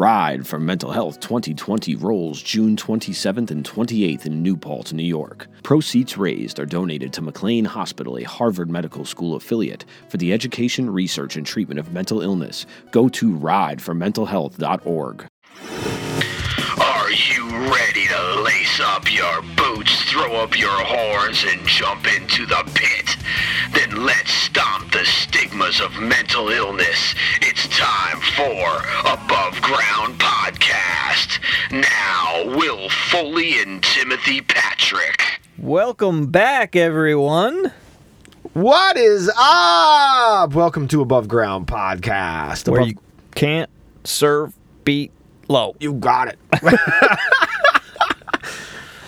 Ride for Mental Health 2020 rolls June 27th and 28th in New Paltz, New York. Proceeds raised are donated to McLean Hospital, a Harvard Medical School affiliate, for the education, research, and treatment of mental illness. Go to rideformentalhealth.org. Are you ready to lace up your boots, throw up your horns, and jump into the pit? Then let's stomp the stigmas of mental illness. It's time for Above Ground Podcast. Now, Will Foley and Timothy Patrick. Welcome back, everyone. What is up? Welcome to Above Ground Podcast. Where you can't serve beat low. You got it.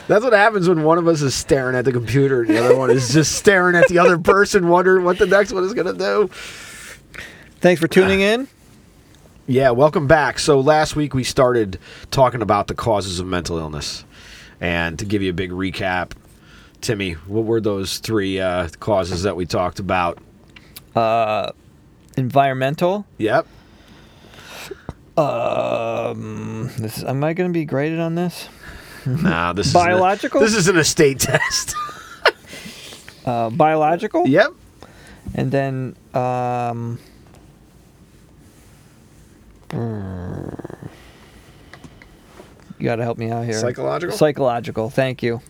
That's what happens when one of us is staring at the computer and the other one is just staring at the other person, wondering what the next one is going to do. Thanks for tuning in. Yeah, welcome back. So last week we started talking about the causes of mental illness. And to give you a big recap, Timmy, what were those three causes that we talked about? Environmental. Yep. Am I going to be graded on this? Nah, this is biological. This is an estate test. Biological. Yep. And then, you got to help me out here. Psychological. Psychological. Thank you.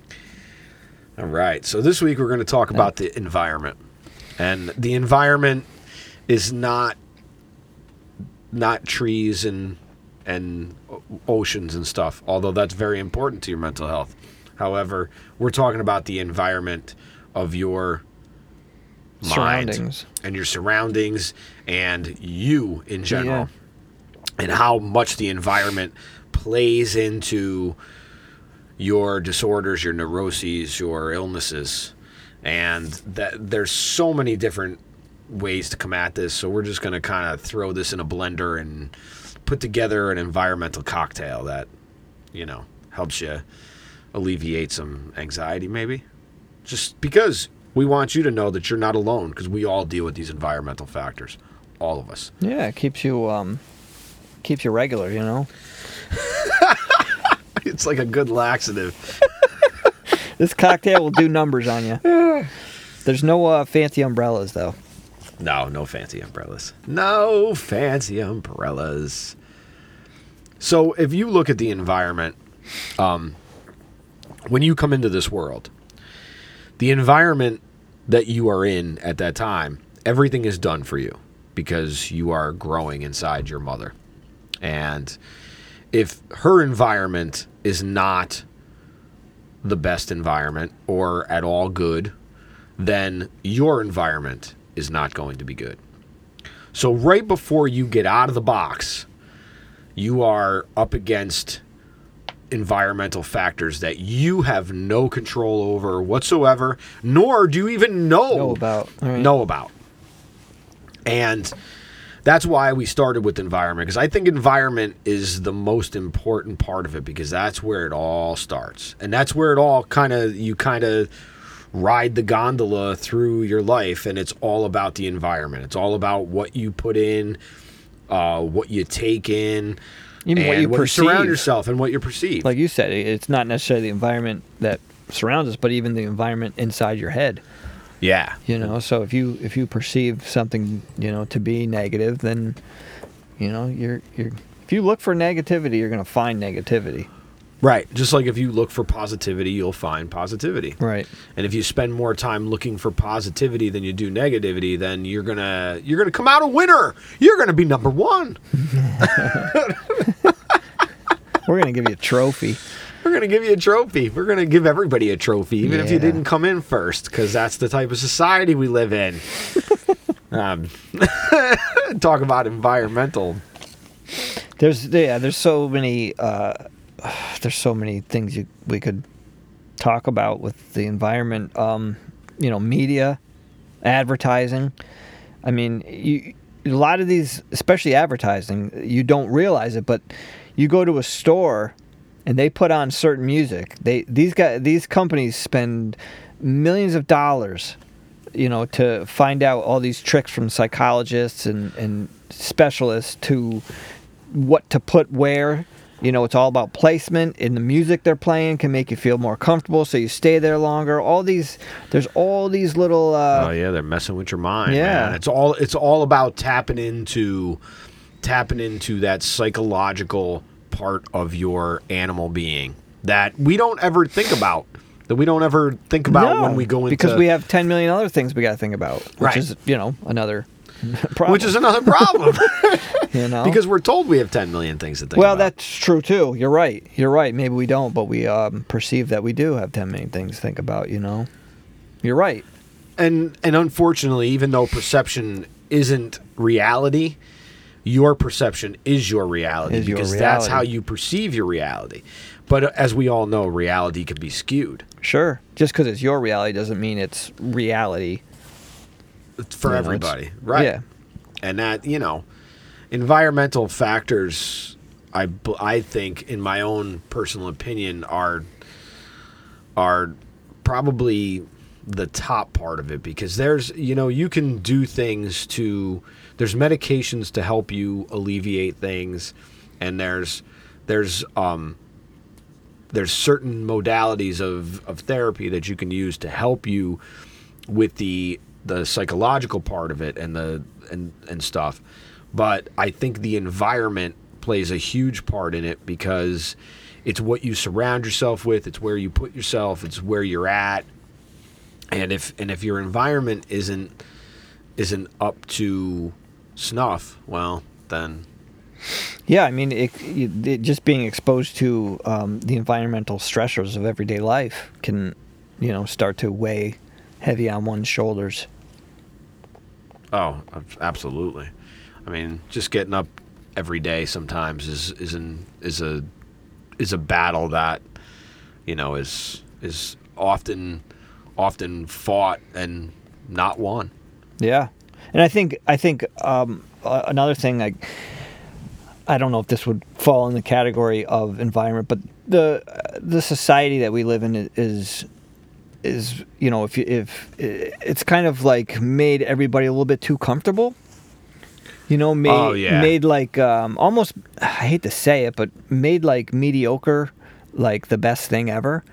All right. So this week we're going to talk about the environment, and the environment is not trees and oceans and stuff, although that's very important to your mental health. However, we're talking about the environment of your surroundings and your surroundings and you in general, and how much the environment plays into your disorders, your neuroses, your illnesses. And that there's so many different ways to come at this, so we're just going to kind of throw this in a blender and put together an environmental cocktail that, you know, helps you alleviate some anxiety maybe. Just because we want you to know that you're not alone, because we all deal with these environmental factors. All of us. Yeah, it keeps you regular, you know. It's like a good laxative. This cocktail will do numbers on you. There's no fancy umbrellas, though. No fancy umbrellas. No fancy umbrellas. So if you look at the environment, when you come into this world, the environment that you are in at that time, everything is done for you because you are growing inside your mother. And if her environment is not the best environment or at all good, then your environment is not going to be good. So right before you get out of the box, you are up against environmental factors that you have no control over whatsoever, nor do you even know about. And that's why we started with environment, because I think environment is the most important part of it, because that's where it all starts. And that's where it all kind of ride the gondola through your life, and it's all about the environment. It's all about what you put in, what you take in, even what you perceive. You surround yourself and what you perceive. Like you said, it's not necessarily the environment that surrounds us, but even the environment inside your head. Yeah. You know, so if you perceive something, you know, to be negative, then, you know, you're if you look for negativity, you're going to find negativity. Right. Just like if you look for positivity, you'll find positivity. Right. And if you spend more time looking for positivity than you do negativity, then you're gonna come out a winner. You're gonna be number one. We're gonna give you a trophy. We're gonna give you a trophy. We're gonna give everybody a trophy, even if you didn't come in first, because that's the type of society we live in. Talk about environmental. There's so many. There's so many things we could talk about with the environment, you know, media, advertising. I mean, a lot of these, especially advertising, you don't realize it, but you go to a store and they put on certain music. These companies spend millions of dollars, you know, to find out all these tricks from psychologists and specialists to what to put where. You know, it's all about placement, and the music they're playing can make you feel more comfortable, so you stay there longer. All these, there's all these little. Oh yeah, they're messing with your mind. Yeah, man. It's all about tapping into that psychological part of your animal being that we don't ever think about. No, when we go into, because we have 10 million other things we got to think about, which right. is, you know, another. Problem. Which is another problem, you know, because we're told we have 10 million things to think about. Well, that's true too. You're right. Maybe we don't, but we perceive that we do have 10 million things to think about. You know, you're right. And unfortunately, even though perception isn't reality, your perception is your reality that's how you perceive your reality. But as we all know, reality can be skewed. Sure, just because it's your reality doesn't mean it's reality. For everybody, right? Yeah. And that, you know, environmental factors, I think, in my own personal opinion, are probably the top part of it, because there's, you know, you can do things to, there's medications to help you alleviate things, and there's certain modalities of therapy that you can use to help you with the psychological part of it and the and stuff. But I think the environment plays a huge part in it, because it's what you surround yourself with, it's where you put yourself, it's where you're at. And if your environment isn't up to snuff, well, then yeah, I mean, it just being exposed to the environmental stressors of everyday life can, you know, start to weigh heavy on one's shoulders. Oh, absolutely. I mean, just getting up every day sometimes is a battle that, you know, is often fought and not won. Yeah, and I think another thing, I don't know if this would fall in the category of environment, but the society that we live in is, you know, if it's kind of like made everybody a little bit too comfortable, you know, made like almost, I hate to say it, but made like mediocre like the best thing ever,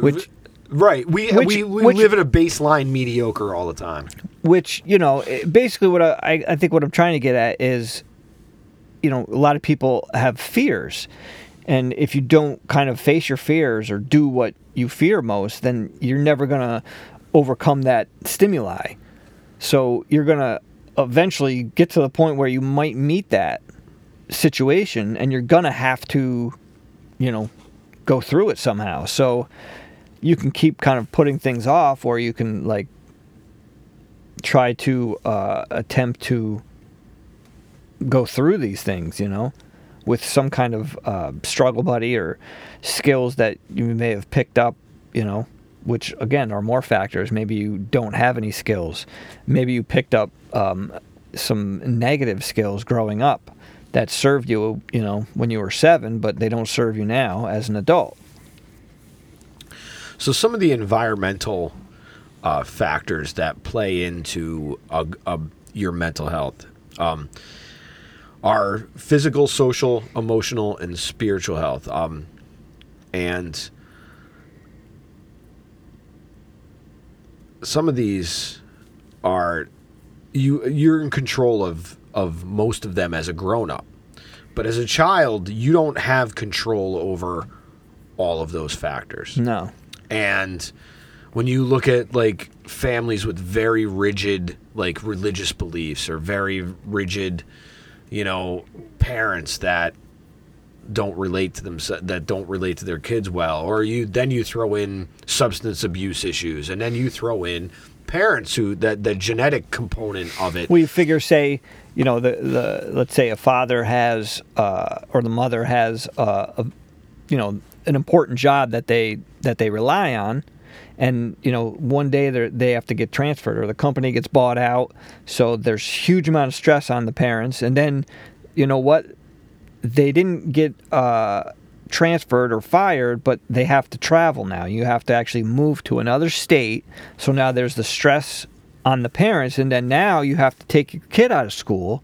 which right we live at a baseline mediocre all the time, which, you know, basically what I think what I'm trying to get at is, you know, a lot of people have fears. And if you don't kind of face your fears or do what you fear most, then you're never going to overcome that stimuli. So you're going to eventually get to the point where you might meet that situation, and you're going to have to, you know, go through it somehow. So you can keep kind of putting things off, or you can, like, try to attempt to go through these things, you know, with some kind of struggle buddy or skills that you may have picked up, you know, which, again, are more factors. Maybe you don't have any skills. Maybe you picked up some negative skills growing up that served you, you know, when you were 7, but they don't serve you now as an adult. So some of the environmental factors that play into your mental health are physical, social, emotional, and spiritual health. And some of these are, you're in control of most of them as a grown-up. But as a child, you don't have control over all of those factors. No. And when you look at, like, families with very rigid, like, religious beliefs or very rigid, you know, parents that don't relate to themselves, that don't relate to their kids well, or then you throw in substance abuse issues, and then you throw in parents who that the genetic component of it. We figure, say, you know, the let's say a father has or the mother has you know, an important job that they rely on. And, you know, one day they have to get transferred, or the company gets bought out. So there's huge amount of stress on the parents. And then, you know what? They didn't get transferred or fired, but they have to travel now. You have to actually move to another state. So now there's the stress on the parents. And then now you have to take your kid out of school.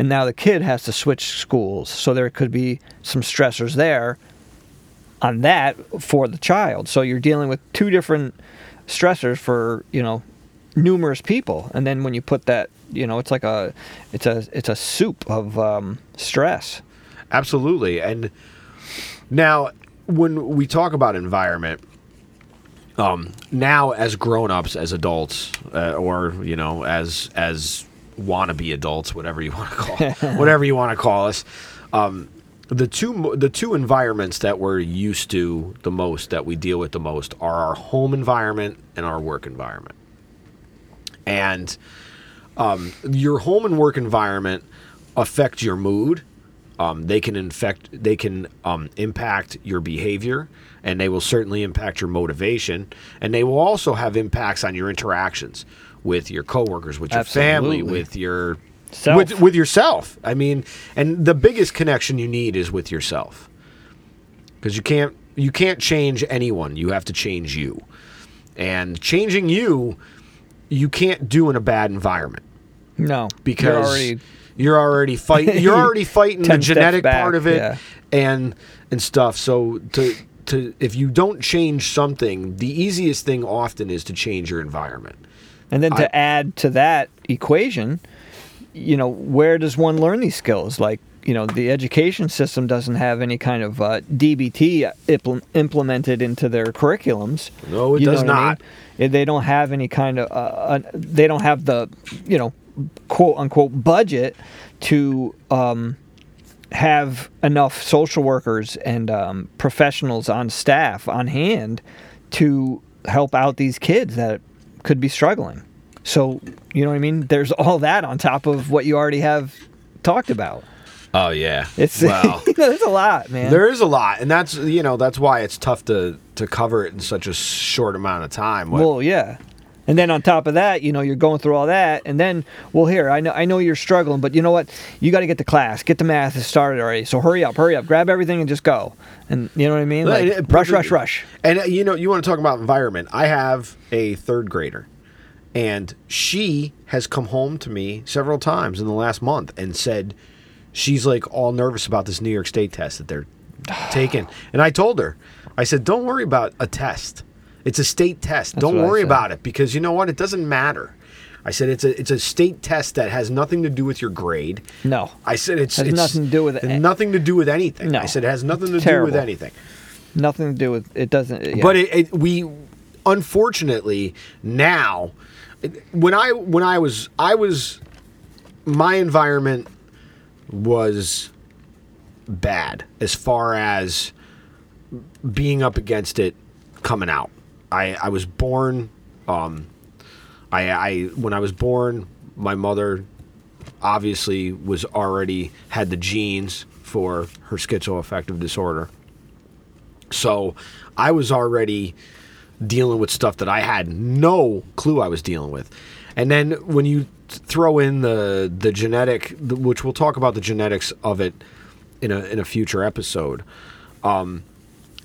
and now the kid has to switch schools. So there could be some stressors there on that for the child. So you're dealing with two different stressors for, you know, numerous people. And then when you put that, you know, it's like a soup of stress. Absolutely. And now when we talk about environment, now as grown-ups, as adults, or, you know, as wannabe adults, whatever you want to call us, the two environments that we're used to the most, that we deal with the most, are our home environment and our work environment. And your home and work environment affect your mood. They can impact your behavior, and they will certainly impact your motivation, and they will also have impacts on your interactions with your coworkers, with your family, with your with yourself. I mean, and the biggest connection you need is with yourself, because you can't change anyone. You have to change you, and changing you can't do in a bad environment. No, because You're already fighting the genetic part of it, yeah, and stuff. So to if you don't change something, the easiest thing often is to change your environment. And then to add to that equation, you know, where does one learn these skills? Like, you know, the education system doesn't have any kind of DBT implemented into their curriculums. No, it does not. I mean? They don't have any kind of they don't have the, you know, quote unquote budget to have enough social workers and professionals on staff on hand to help out these kids that could be struggling. So, you know what I mean? There's all that on top of what you already have talked about. Oh yeah. It's wow. You know, there's a lot, man. There is a lot. And that's, you know, that's why it's tough to cover it in such a short amount of time. Well, yeah. And then on top of that, you know, you're going through all that, and then, well, here, I know you're struggling, but you know what? You got to get to class, get the math started already. So hurry up, grab everything and just go. And you know what I mean? Like, rush. And you know, you want to talk about environment. I have a third grader, and she has come home to me several times in the last month and said she's like all nervous about this New York State test that they're taking. And I told her, I said, don't worry about a test. It's a state test. That's Don't worry about it, because you know what? It doesn't matter. I said it's a state test that has nothing to do with your grade. No. I said it has nothing to do with it. Nothing to do with anything. No. I said it has nothing to do with anything. Nothing to do with it. Doesn't. Yeah. But we unfortunately now, when I was my environment was bad as far as being up against it. Coming out, I was born. When I was born, my mother obviously was already had the genes for her schizoaffective disorder. So I was already dealing with stuff that I had no clue I was dealing with. And then when you throw in the genetic, which we'll talk about the genetics of it in a future episode.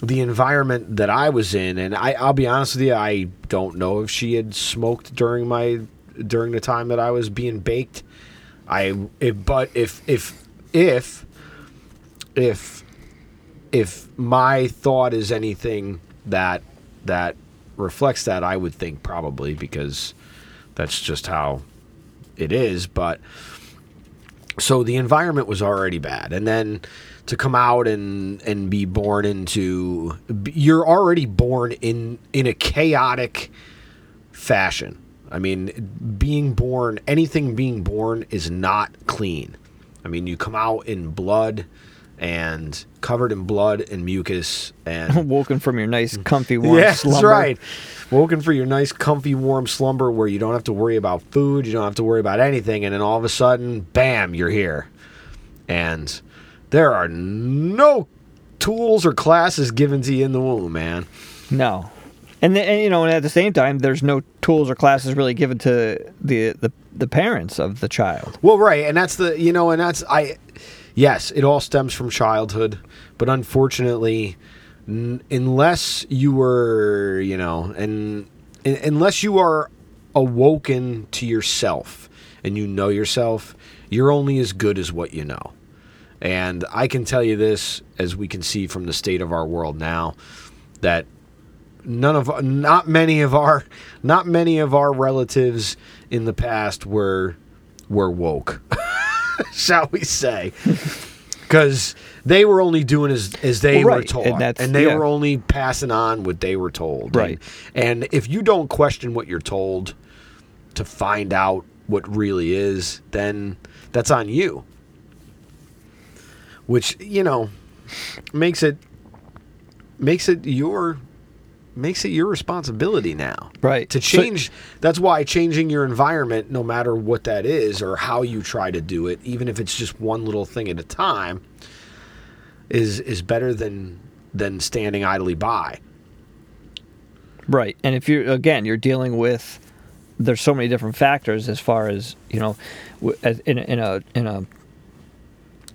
The environment that I was in, and I'll be honest with you, I don't know if she had smoked during the time that I was being baked. But if my thought is anything that reflects that, I would think probably, because that's just how it is. But so the environment was already bad, and then to come out and be born into, you're already born in a chaotic fashion. I mean, being born is not clean. I mean, you come out in blood and covered in blood and mucus and woken from your nice comfy warm slumber. That's right. Woken for your nice comfy warm slumber where you don't have to worry about food, you don't have to worry about anything, and then all of a sudden, bam, you're here. And there are no tools or classes given to you in the womb, man. No. And you know, and at the same time, there's no tools or classes really given to the parents of the child. Well, right. And that's the, you know, and that's, yes, it all stems from childhood. But unfortunately, unless you were, you know, and unless you are awoken to yourself and you know yourself You're only as good as what you know. And I can tell you this, as we can see from the state of our world now, that not many of our relatives in the past were woke, shall we say, because they were only doing as they were told, and they were only passing on what they were told. Right. And if you don't question what you're told to find out what really is, then that's on you. Which, you know, makes it your responsibility now. Right. To change. So, that's why changing your environment, no matter what that is or how you try to do it, even if it's just one little thing at a time, is better than standing idly by. Right. And if you're dealing with, there's so many different factors as far as, you know,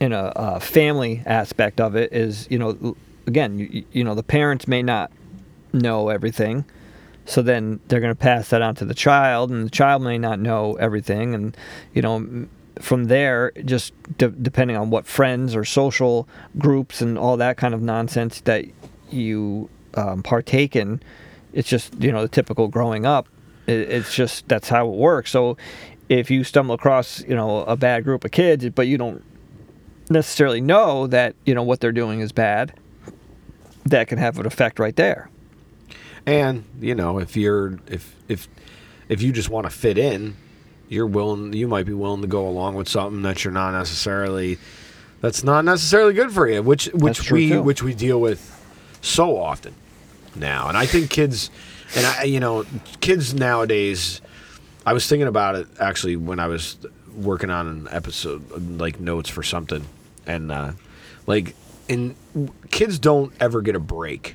in a family aspect of it is, you know, again, you know, the parents may not know everything, so then they're going to pass that on to the child, and the child may not know everything, and, you know, from there, just depending on what friends or social groups and all that kind of nonsense that you partake in, it's just, you know, the typical growing up. It's just, that's how it works. So if you stumble across, you know, a bad group of kids, but you don't necessarily know that, you know, what they're doing is bad, that can have an effect right there. And, you know, if you just want to fit in, you might be willing to go along with something that's not necessarily good for you, which we deal with so often now. And I think kids nowadays, I was thinking about it actually when I was working on an episode, like notes for something, and kids don't ever get a break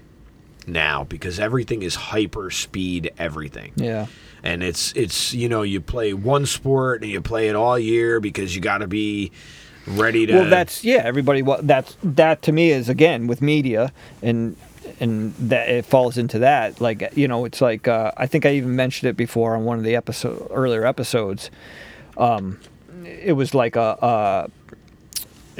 now because everything is hyper speed everything. Yeah. And it's you know, you play one sport and you play it all year because you got to be ready to. Well, that's, yeah, everybody. Well, that to me is, again, with media and that it falls into that. Like, you know, it's like I think I even mentioned it before on one of the earlier episodes. It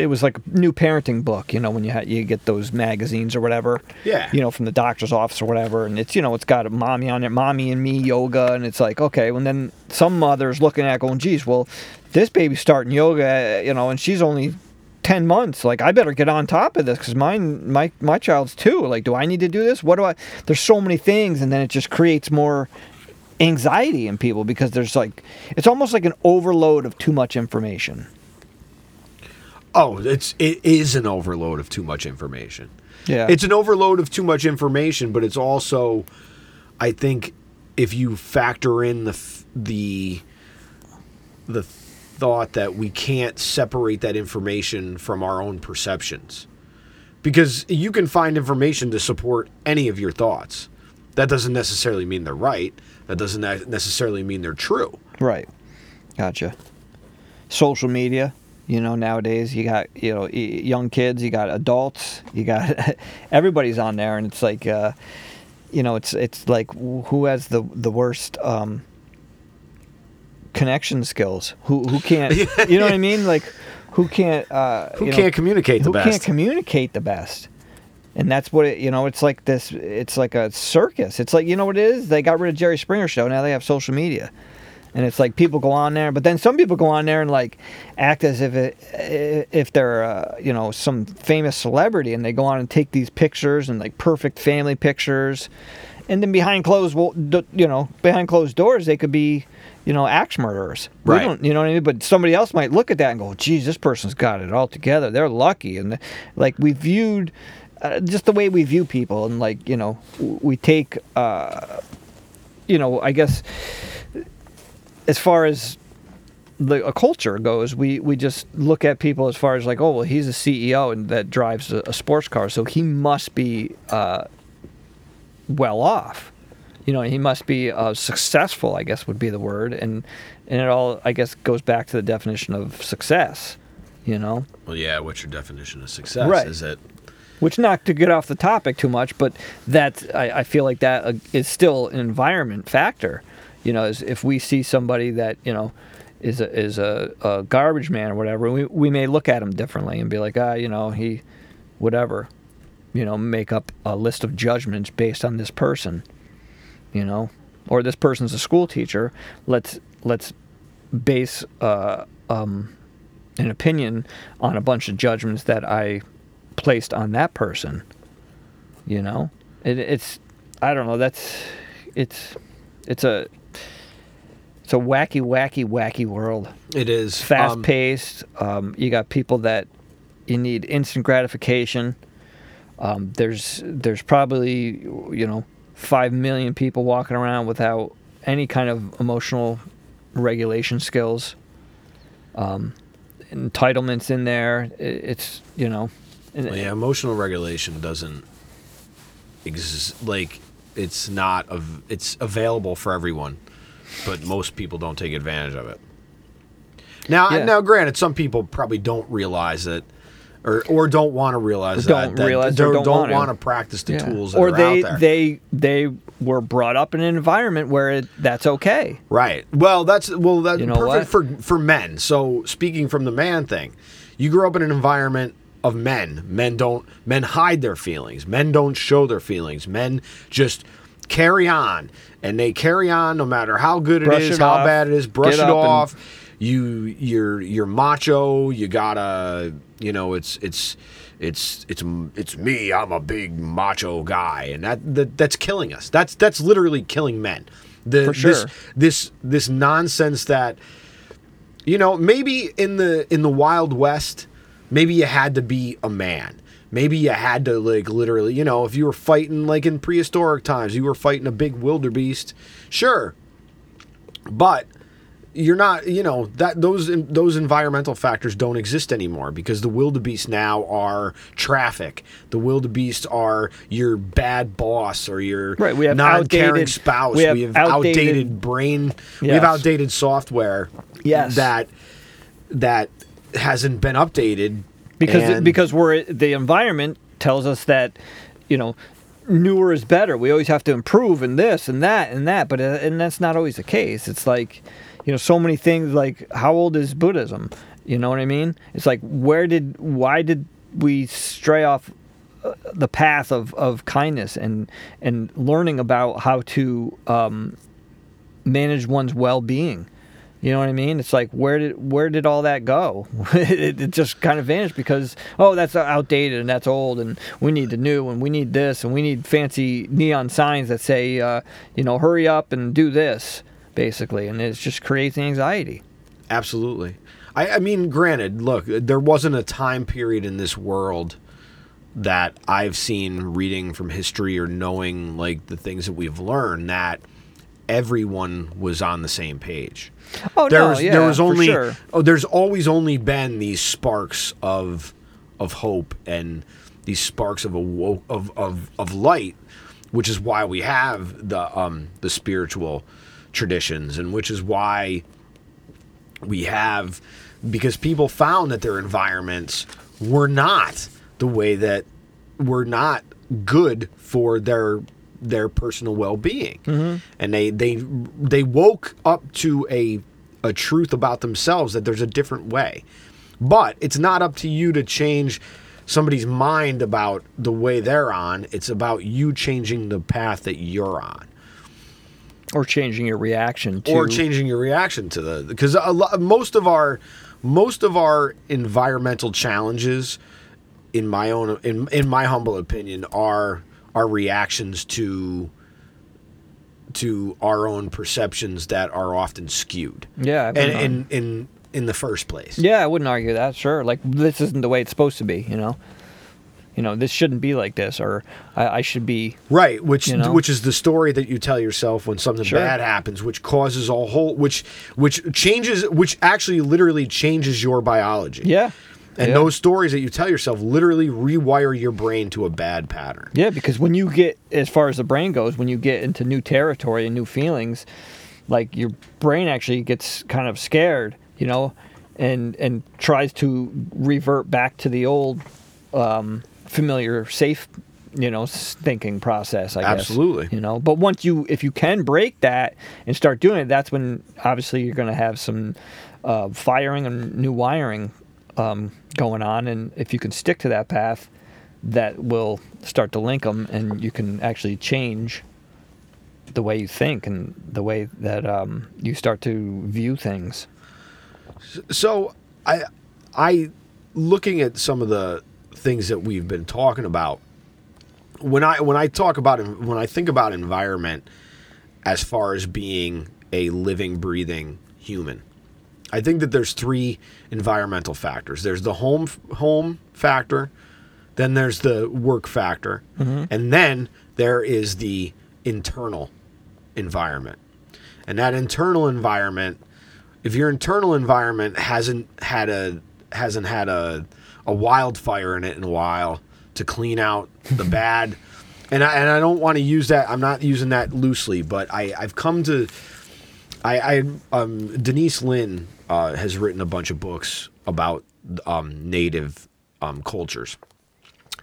was like a new parenting book, you know, when you get those magazines or whatever, yeah, you know, from the doctor's office or whatever, and it's, you know, it's got a mommy on it, Mommy and Me Yoga, and it's like, okay, and then some mother's looking at it going, geez, well, this baby's starting yoga, you know, and she's only 10 months, like, I better get on top of this because my child's 2, like, do I need to do this? There's so many things, and then it just creates more anxiety in people because there's like, it's almost like an overload of too much information. Oh, it is an overload of too much information. Yeah. It's an overload of too much information, but it's also, I think, if you factor in the thought that we can't separate that information from our own perceptions. Because you can find information to support any of your thoughts. That doesn't necessarily mean they're right. That doesn't necessarily mean they're true. Right. Gotcha. Social media. You know, nowadays you got, you know, young kids, you got adults, you got everybody's on there, and it's like, you know, it's like who has the worst connection skills? Who can't? You know what I mean? Like who can't communicate the best? And that's what it, you know, it's like this. It's like a circus. It's like, you know what it is? They got rid of Jerry Springer show. Now they have social media. And it's like people go on there, but then some people go on there and like act as if they're you know, some famous celebrity, and they go on and take these pictures and like perfect family pictures, and then behind closed doors they could be, you know, axe murderers. Right. We don't, you know what I mean? But somebody else might look at that and go, "Geez, this person's got it all together. They're lucky." And like we viewed, just the way we view people, and like, you know, we take, you know, I guess, as far as a culture goes, we just look at people as far as like, oh, well, he's a CEO and that drives a sports car, so he must be well off. You know, he must be successful, I guess would be the word. And it all, I guess, goes back to the definition of success, you know? Well, yeah, what's your definition of success? Right. Is it? Which, not to get off the topic too much, but that, I feel like that is still an environment factor. You know, if we see somebody that, you know, is a garbage man or whatever, we may look at him differently and be like, he, whatever, make up a list of judgments based on this person, or this person's a school teacher. Let's base an opinion on a bunch of judgments that I placed on that person. It's I don't know. That's it's a wacky world. It is fast paced. You got people that you need instant gratification. There's probably 5 million people walking around without any kind of emotional regulation skills. Entitlements in there. It's. Well, yeah, emotional regulation doesn't exist. It's available for everyone, but most people don't take advantage of it. Now, granted, some people probably don't realize that, or don't want to realize that. Don't want to practice the tools that are out there. Or they were brought up in an environment where that's okay. Right. Well, that's perfect for men. So speaking from the man thing, you grew up in an environment of men. Men hide their feelings. Men don't show their feelings. Men just carry on, and they carry on no matter how good it is, how bad it is. Brush it off. You're macho. You gotta, it's me. I'm a big macho guy, and that's killing us. That's literally killing men. For sure. This nonsense that, maybe in the Wild West. Maybe you had to be a man. Maybe you had to, literally, if you were fighting, in prehistoric times, you were fighting a big wildebeest, sure. But you're not, that those environmental factors don't exist anymore, because the wildebeest now are traffic. The wildebeest are your bad boss or your non-caring spouse. We have outdated brain. Yes. We have outdated software. Yes. That hasn't been updated because the environment tells us that newer is better. We always have to improve in this and that and that, but that's not always the case. It's so many things. How old is Buddhism? You know what I mean? It's why did we stray off the path of kindness and learning about how to manage one's well-being? You know what I mean? It's where did all that go? It just kind of vanished because, that's outdated and that's old, and we need the new, and we need this, and we need fancy neon signs that say, hurry up and do this, basically. And it just creates anxiety. Absolutely. I mean, granted, look, there wasn't a time period in this world that I've seen reading from history or knowing, the things that we've learned that everyone was on the same page. There's always only been these sparks of hope and these sparks of light, which is why we have the spiritual traditions, and which is why we have, because people found that their environments were not good for their personal well-being, mm-hmm. and they woke up to a truth about themselves that there's a different way. But it's not up to you to change somebody's mind about the way they're on. It's about you changing the path that you're on, or changing your reaction to because most of our environmental challenges, in my humble opinion, are our reactions to our own perceptions that are often skewed. Yeah. And in the first place. Yeah, I wouldn't argue that, sure. This isn't the way it's supposed to be, this shouldn't be like this, or I should be... Right, which is the story that you tell yourself when something bad happens, which causes a whole... Which actually literally changes your biology. Yeah. And those stories that you tell yourself literally rewire your brain to a bad pattern. Yeah, because when you get, as far as the brain goes, when you get into new territory and new feelings, your brain actually gets kind of scared, and tries to revert back to the old familiar, safe thinking process, I guess. Absolutely. But if you can break that and start doing it, that's when obviously you're going to have some firing and new wiring going on. And if you can stick to that path, that will start to link them, and you can actually change the way you think and the way that you start to view things. So I looking at some of the things that we've been talking about, when I think about environment as far as being a living, breathing human, I think that there's three environmental factors. There's the home factor, then there's the work factor, mm-hmm. and then there is the internal environment. And that internal environment, if your internal environment hasn't had a wildfire in it in a while to clean out the bad, and I don't want to use that. I'm not using that loosely, but I've come to Denise Lynn has written a bunch of books about native cultures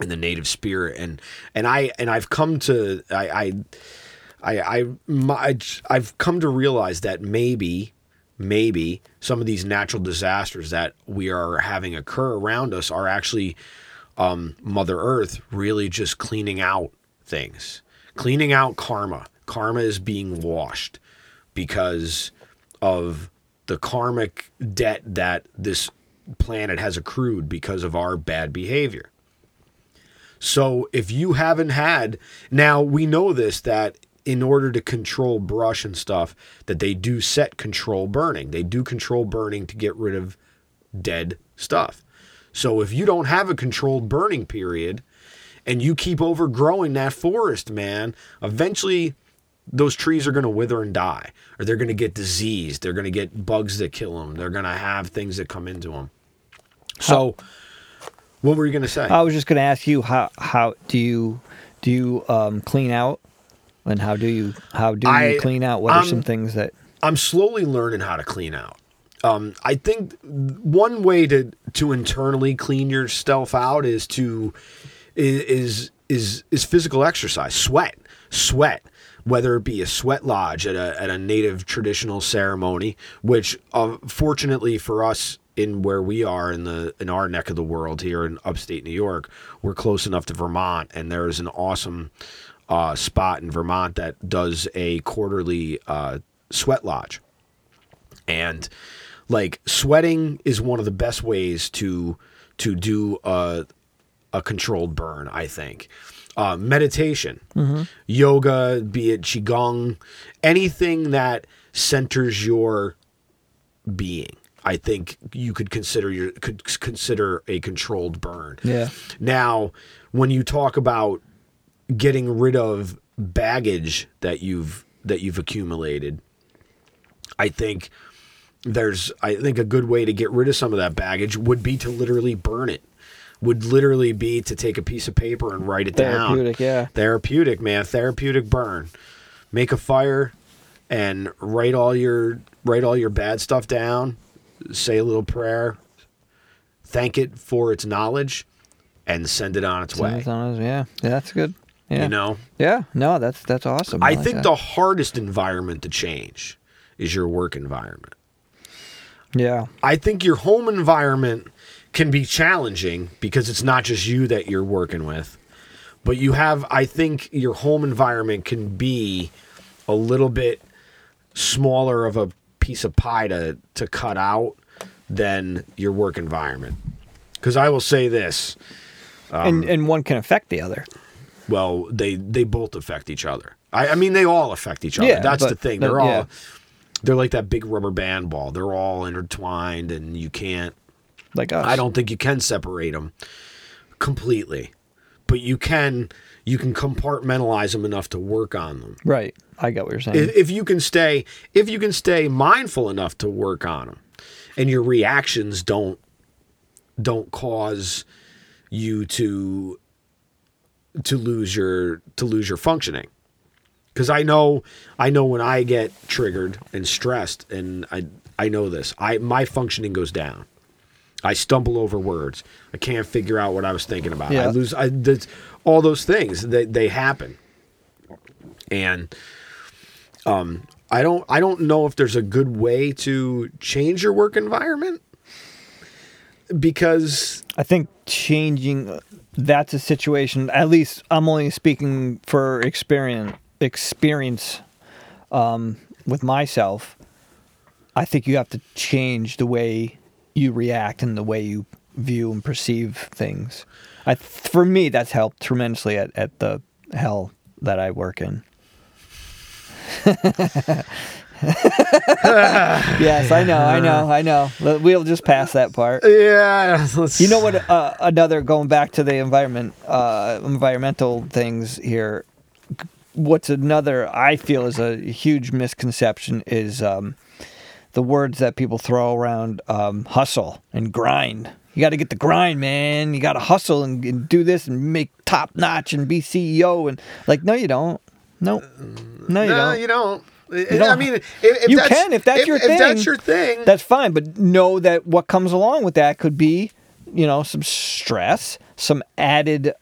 and the native spirit, and I've come to realize that maybe some of these natural disasters that we are having occur around us are actually Mother Earth really just cleaning out things, cleaning out karma. Karma is being washed because of the karmic debt that this planet has accrued because of our bad behavior. So if you haven't had, now we know this, that in order to control brush and stuff, that they do set control burning. They do control burning to get rid of dead stuff. So if you don't have a controlled burning period and you keep overgrowing that forest, man, eventually those trees are going to wither and die, or they're going to get diseased. They're going to get bugs that kill them. They're going to have things that come into them. So what were you going to say? I was just going to ask you, how do you clean out? And how do you clean out? What are some things that I'm slowly learning how to clean out? I think one way to internally clean yourself out is physical exercise, sweat, whether it be a sweat lodge at a native traditional ceremony, which fortunately for us in where we are in our neck of the world here in upstate New York, we're close enough to Vermont, and there is an awesome spot in Vermont that does a quarterly sweat lodge. And like, sweating is one of the best ways to do a controlled burn, I think. Meditation, mm-hmm. yoga, be it qigong, anything that centers your being, I think you could consider a controlled burn. Yeah. Now, when you talk about getting rid of baggage that you've accumulated, I think a good way to get rid of some of that baggage would be to literally burn it, would literally be to take a piece of paper and write it down. Therapeutic burn. Make a fire and write all your bad stuff down, say a little prayer, thank it for its knowledge, and send it on its way. Yeah, that's good. Yeah. Yeah, no, that's awesome. I think the hardest environment to change is your work environment. Yeah. I think your home environment can be challenging because it's not just you that you're working with, but I think your home environment can be a little bit smaller of a piece of pie to cut out than your work environment. Because I will say this. And one can affect the other. Well, they both affect each other. I mean, they all affect each other. Yeah, that's the thing. They're like that big rubber band ball. They're all intertwined, and you can't. Like us. I don't think you can separate them completely, but you can compartmentalize them enough to work on them. Right. I get what you're saying. If you can stay mindful enough to work on them, and your reactions don't cause you to lose your functioning. Because I know when I get triggered and stressed, and I know this, my functioning goes down. I stumble over words. I can't figure out what I was thinking about. Yeah. I lose. All those things they happen, and I don't know if there's a good way to change your work environment, because I think changing that's a situation. At least I'm only speaking for experience with myself. I think you have to change the way you react and the way you view and perceive things. For me, that's helped tremendously at the hell that I work in. Yes, I know. We'll just pass that part. Yeah. You know what? Going back to the environment, environmental things here, what's another I feel is a huge misconception is the words that people throw around, hustle and grind. You got to get the grind, man. You got to hustle and do this and make top notch and be CEO. And like, no, you don't. Nope. No, you don't. I mean, if that's your thing, that's fine. But know that what comes along with that could be, some stress, some added,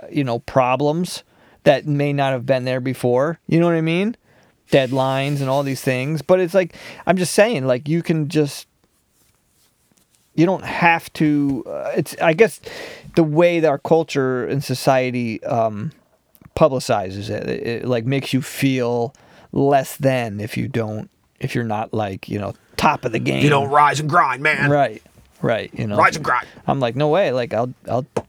problems that may not have been there before. You know what I mean? Deadlines and all these things. But it's like, I'm just saying, like, you can just, you don't have to, I guess the way that our culture and society publicizes it like makes you feel less than if you're not like, top of the game. You don't rise and grind, man. Right. Rise and grind. I'm like, no way. Like I'll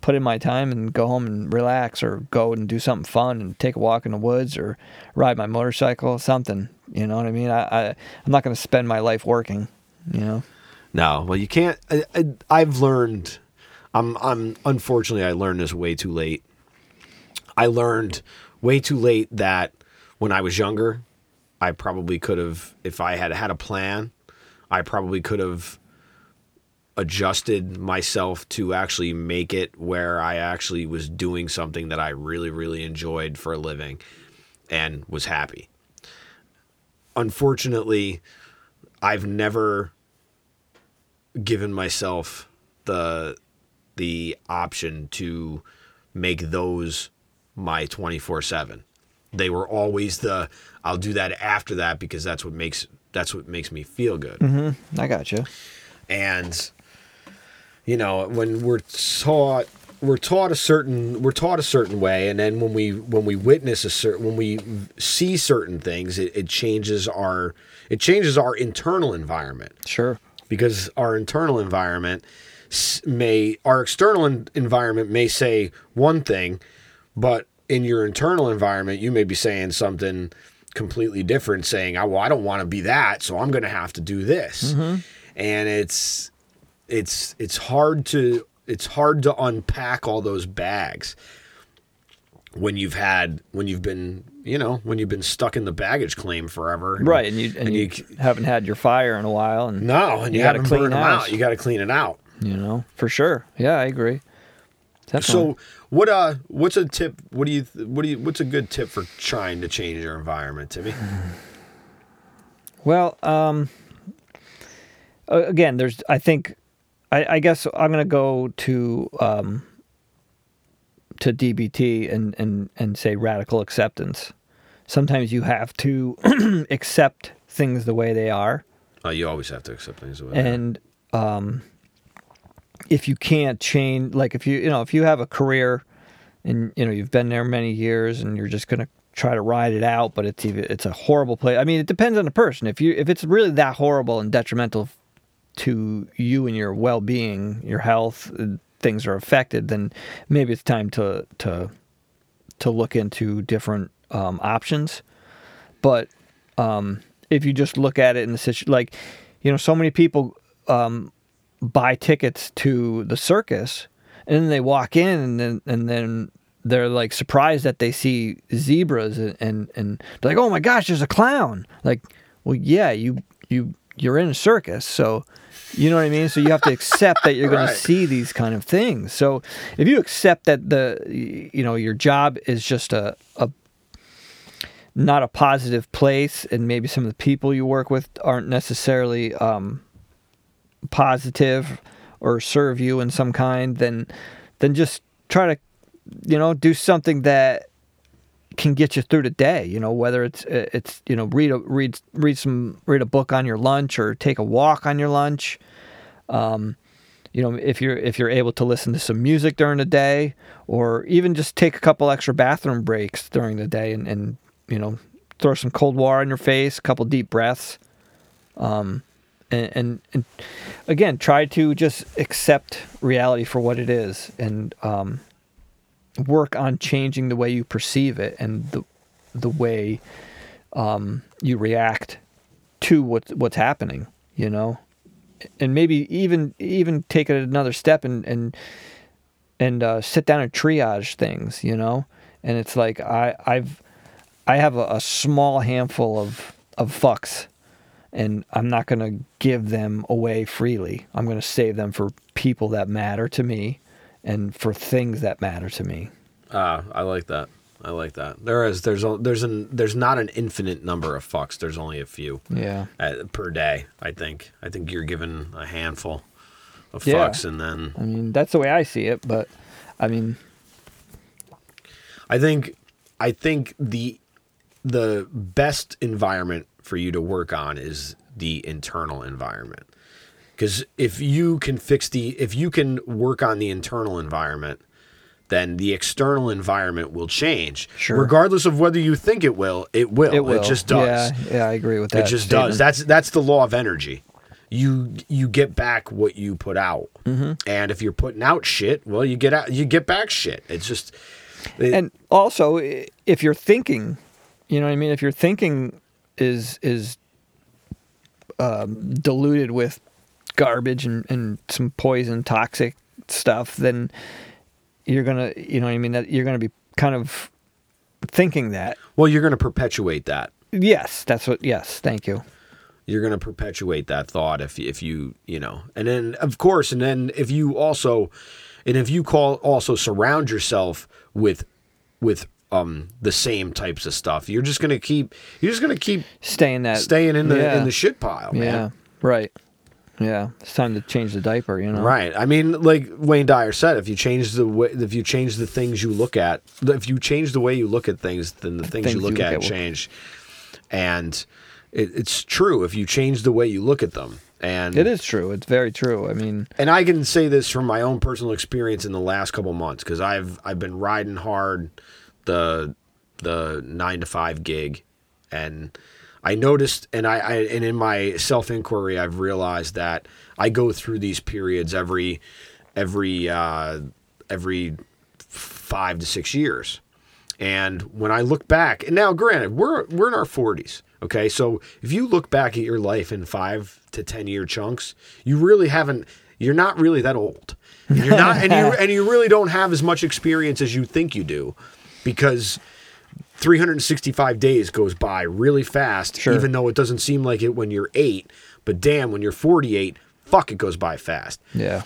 put in my time and go home and relax or go and do something fun and take a walk in the woods or ride my motorcycle or something. You know what I mean? I'm not going to spend my life working, No. Well, you can't. I've learned, unfortunately, I learned this way too late. I learned way too late that when I was younger, I probably could have, if I had had a plan, I probably could have adjusted myself to actually make it where I actually was doing something that I really, really enjoyed for a living and was happy. Unfortunately, I've never given myself the option to make those my 24/7. They were always I'll do that after that because that's what makes me feel good. Mm-hmm. I got you. And when we're taught a certain way, and then when we witness when we see certain things, it changes our internal environment. Sure. Because our internal environment our external environment may say one thing, but in your internal environment, you may be saying something completely different, saying, "Oh, well, I don't want to be that, so I'm going to have to do this." Mm-hmm. And it's hard to unpack all those bags when you've been stuck in the baggage claim forever, right? And you haven't had your fire in a while, and you haven't burned them out. You got to clean it out, for sure. Yeah, I agree. Definitely. So, what's a tip? What's a good tip for trying to change your environment, Timmy? Well, again, I guess I'm going to go to DBT and say radical acceptance. Sometimes you have to accept things the way they are. Oh, you always have to accept things the way they are. And if you can't change, like if you have a career and you've been there many years and you're just going to try to ride it out, but it's a horrible place. I mean, it depends on the person. If it's really that horrible and detrimental to you and your well-being, your health, things are affected, then maybe it's time to look into different options. But if you just look at it in the situation, like so many people buy tickets to the circus, and then they walk in, and then they're like surprised that they see zebras, and they're like, "Oh my gosh, there's a clown!" Like, well, yeah, you're in a circus, so. You know what I mean? So you have to accept that you're going to see these kind of things. So if you accept that your job is just a not a positive place, and maybe some of the people you work with aren't necessarily positive or serve you in some kind, then just try to, do something that can get you through the day. Whether it's read a book on your lunch or take a walk on your lunch. If you're able to listen to some music during the day, or even just take a couple extra bathroom breaks during the day and throw some cold water on your face, a couple deep breaths. And again, try to just accept reality for what it is and work on changing the way you perceive it and the way you react to what's happening, And maybe even take it another step and sit down and triage things, And it's like I have a small handful of fucks, and I'm not gonna give them away freely. I'm gonna save them for people that matter to me, and for things that matter to me. I like that. There's not an infinite number of fucks. There's only a few. Yeah. Per day, I think. I think you're given a handful of fucks, and then. I mean, that's the way I see it, but, I mean. I think the best environment for you to work on is the internal environment, because if you can work on the internal environment, then the external environment will change. Sure. Regardless of whether you think it will, it will. It just does. Yeah, I agree with that. It just does. That's the law of energy. You get back what you put out. Mm-hmm. And if you're putting out shit, well, you get back shit. It's just... And also, if you're thinking, if your thinking is diluted with garbage and some poison, toxic stuff, then... you're going to, that you're going to be kind of thinking that. Well, you're going to perpetuate that. Yes, yes, thank you. You're going to perpetuate that thought if you, and then, of course, if you also surround yourself with the same types of stuff, you're just going to keep staying in the shit pile, man. Yeah, right. Yeah, it's time to change the diaper, Right. I mean, like Wayne Dyer said, if you change the way you look at things, then the things you look at change. And it's true if you change the way you look at them. And it is true. It's very true. I mean, and I can say this from my own personal experience in the last couple months, because I've been riding hard the 9-to-5 gig, and I noticed, and I in my self-inquiry, I've realized that I go through these periods every 5 to 6 years, and when I look back, and now, granted, we're in our 40s, okay? So if you look back at your life in 5 to 10 year chunks, you really haven't. You're not really that old, and you're not, and you really don't have as much experience as you think you do, because 365 days goes by really fast, sure, even though it doesn't seem like it when you're 8. But damn, when you're 48, fuck, it goes by fast. Yeah.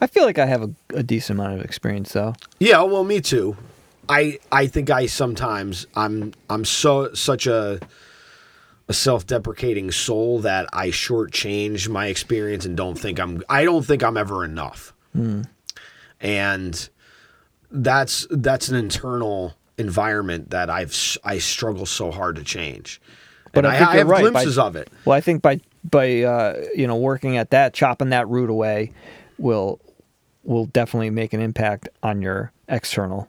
I feel like I have a decent amount of experience, though. Yeah, well, me too. I think I sometimes, I'm so such a self-deprecating soul that I shortchange my experience and I don't think I'm ever enough. Mm. And that's an internal environment that I struggle so hard to change, but I have right. glimpses of it. Well, I think by working at that, chopping that root away, will definitely make an impact on your external.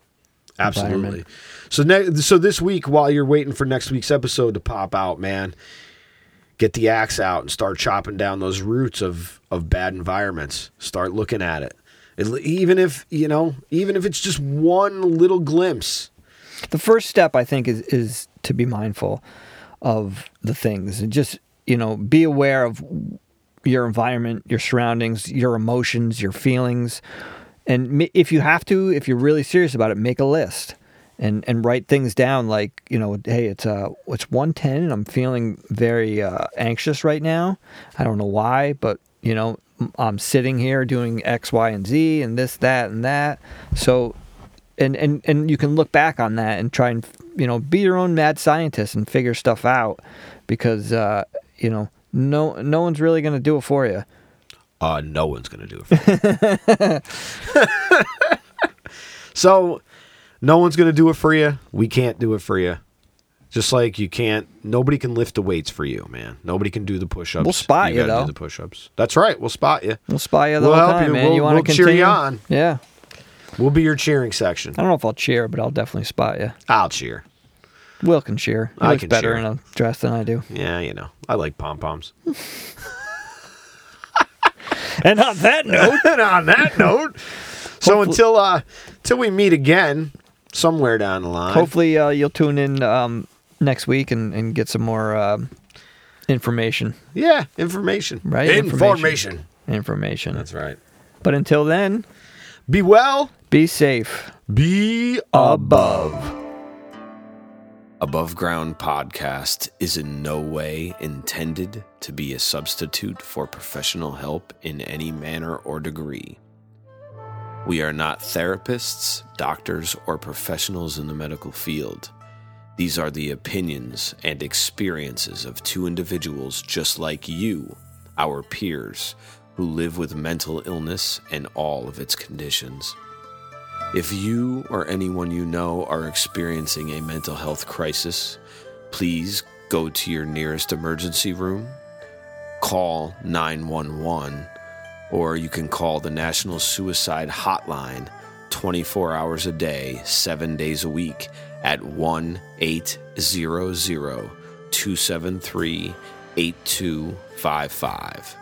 Absolutely. So this week, while you're waiting for next week's episode to pop out, man, get the axe out and start chopping down those roots of bad environments. Start looking at it, even if it's just one little glimpse. The first step, I think, is to be mindful of the things and just, be aware of your environment, your surroundings, your emotions, your feelings. And if you have to, if you're really serious about it, make a list and write things down like, hey, it's 1:10 and I'm feeling very anxious right now. I don't know why, but, I'm sitting here doing X, Y, and Z and this, that, and that. So... And you can look back on that and try and, be your own mad scientist and figure stuff out, because, no one's really going to do it for you. No one's going to do it for you. So no one's going to do it for you. We can't do it for you. Just like you can't, nobody can lift the weights for you, man. Nobody can do the push-ups. We'll spot you, though. You gotta do the push-ups. That's right. We'll spot you. We'll spot you the whole time, man. We'll cheer you on. Yeah. We'll be your cheering section. I don't know if I'll cheer, but I'll definitely spot you. I'll cheer. Will can cheer. He looks better in a dress than I do. Yeah, you know. I like pom-poms. And on that note. So hopefully, until we meet again somewhere down the line. Hopefully you'll tune in next week and get some more information. Yeah, information. Right? Information. That's right. But until then. Be well. Be safe. Be above. Above Ground Podcast is in no way intended to be a substitute for professional help in any manner or degree. We are not therapists, doctors, or professionals in the medical field. These are the opinions and experiences of two individuals just like you, our peers, who live with mental illness and all of its conditions. If you or anyone you know are experiencing a mental health crisis, please go to your nearest emergency room, call 911, or you can call the National Suicide Hotline 24 hours a day, 7 days a week at 1-800-273-8255.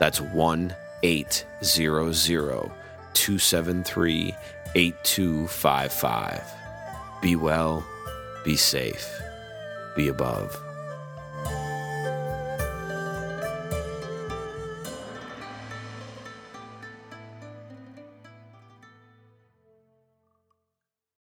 That's 1-800-273-8255. Be well, be safe, be above.